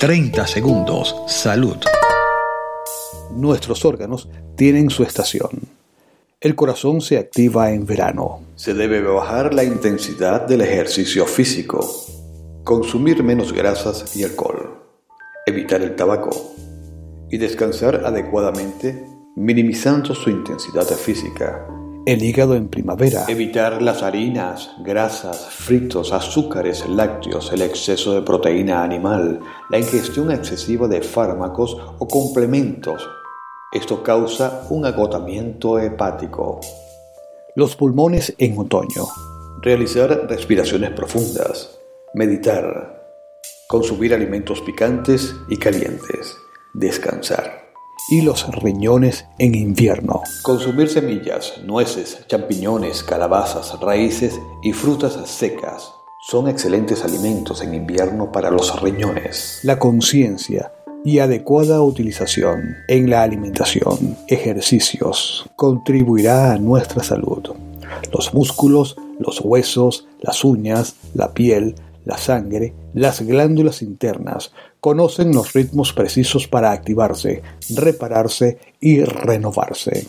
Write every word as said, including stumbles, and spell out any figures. treinta segundos. Salud. Nuestros órganos tienen su estación. El corazón se activa en verano. Se debe bajar la intensidad del ejercicio físico. Consumir menos grasas y alcohol. Evitar el tabaco. Y descansar adecuadamente, minimizando su intensidad física. El hígado en primavera. Evitar las harinas, grasas, fritos, azúcares, lácteos, el exceso de proteína animal, la ingestión excesiva de fármacos o complementos. Esto causa un agotamiento hepático. Los pulmones en otoño. Realizar respiraciones profundas. Meditar. Consumir alimentos picantes y calientes. Descansar. Y los riñones en invierno. Consumir semillas, nueces, champiñones, calabazas, raíces y frutas secas son excelentes alimentos en invierno para los riñones. La conciencia y adecuada utilización en la alimentación, ejercicios, contribuirá a nuestra salud. Los músculos, los huesos, las uñas, la piel, la sangre, las glándulas internas conocen los ritmos precisos para activarse, repararse y renovarse.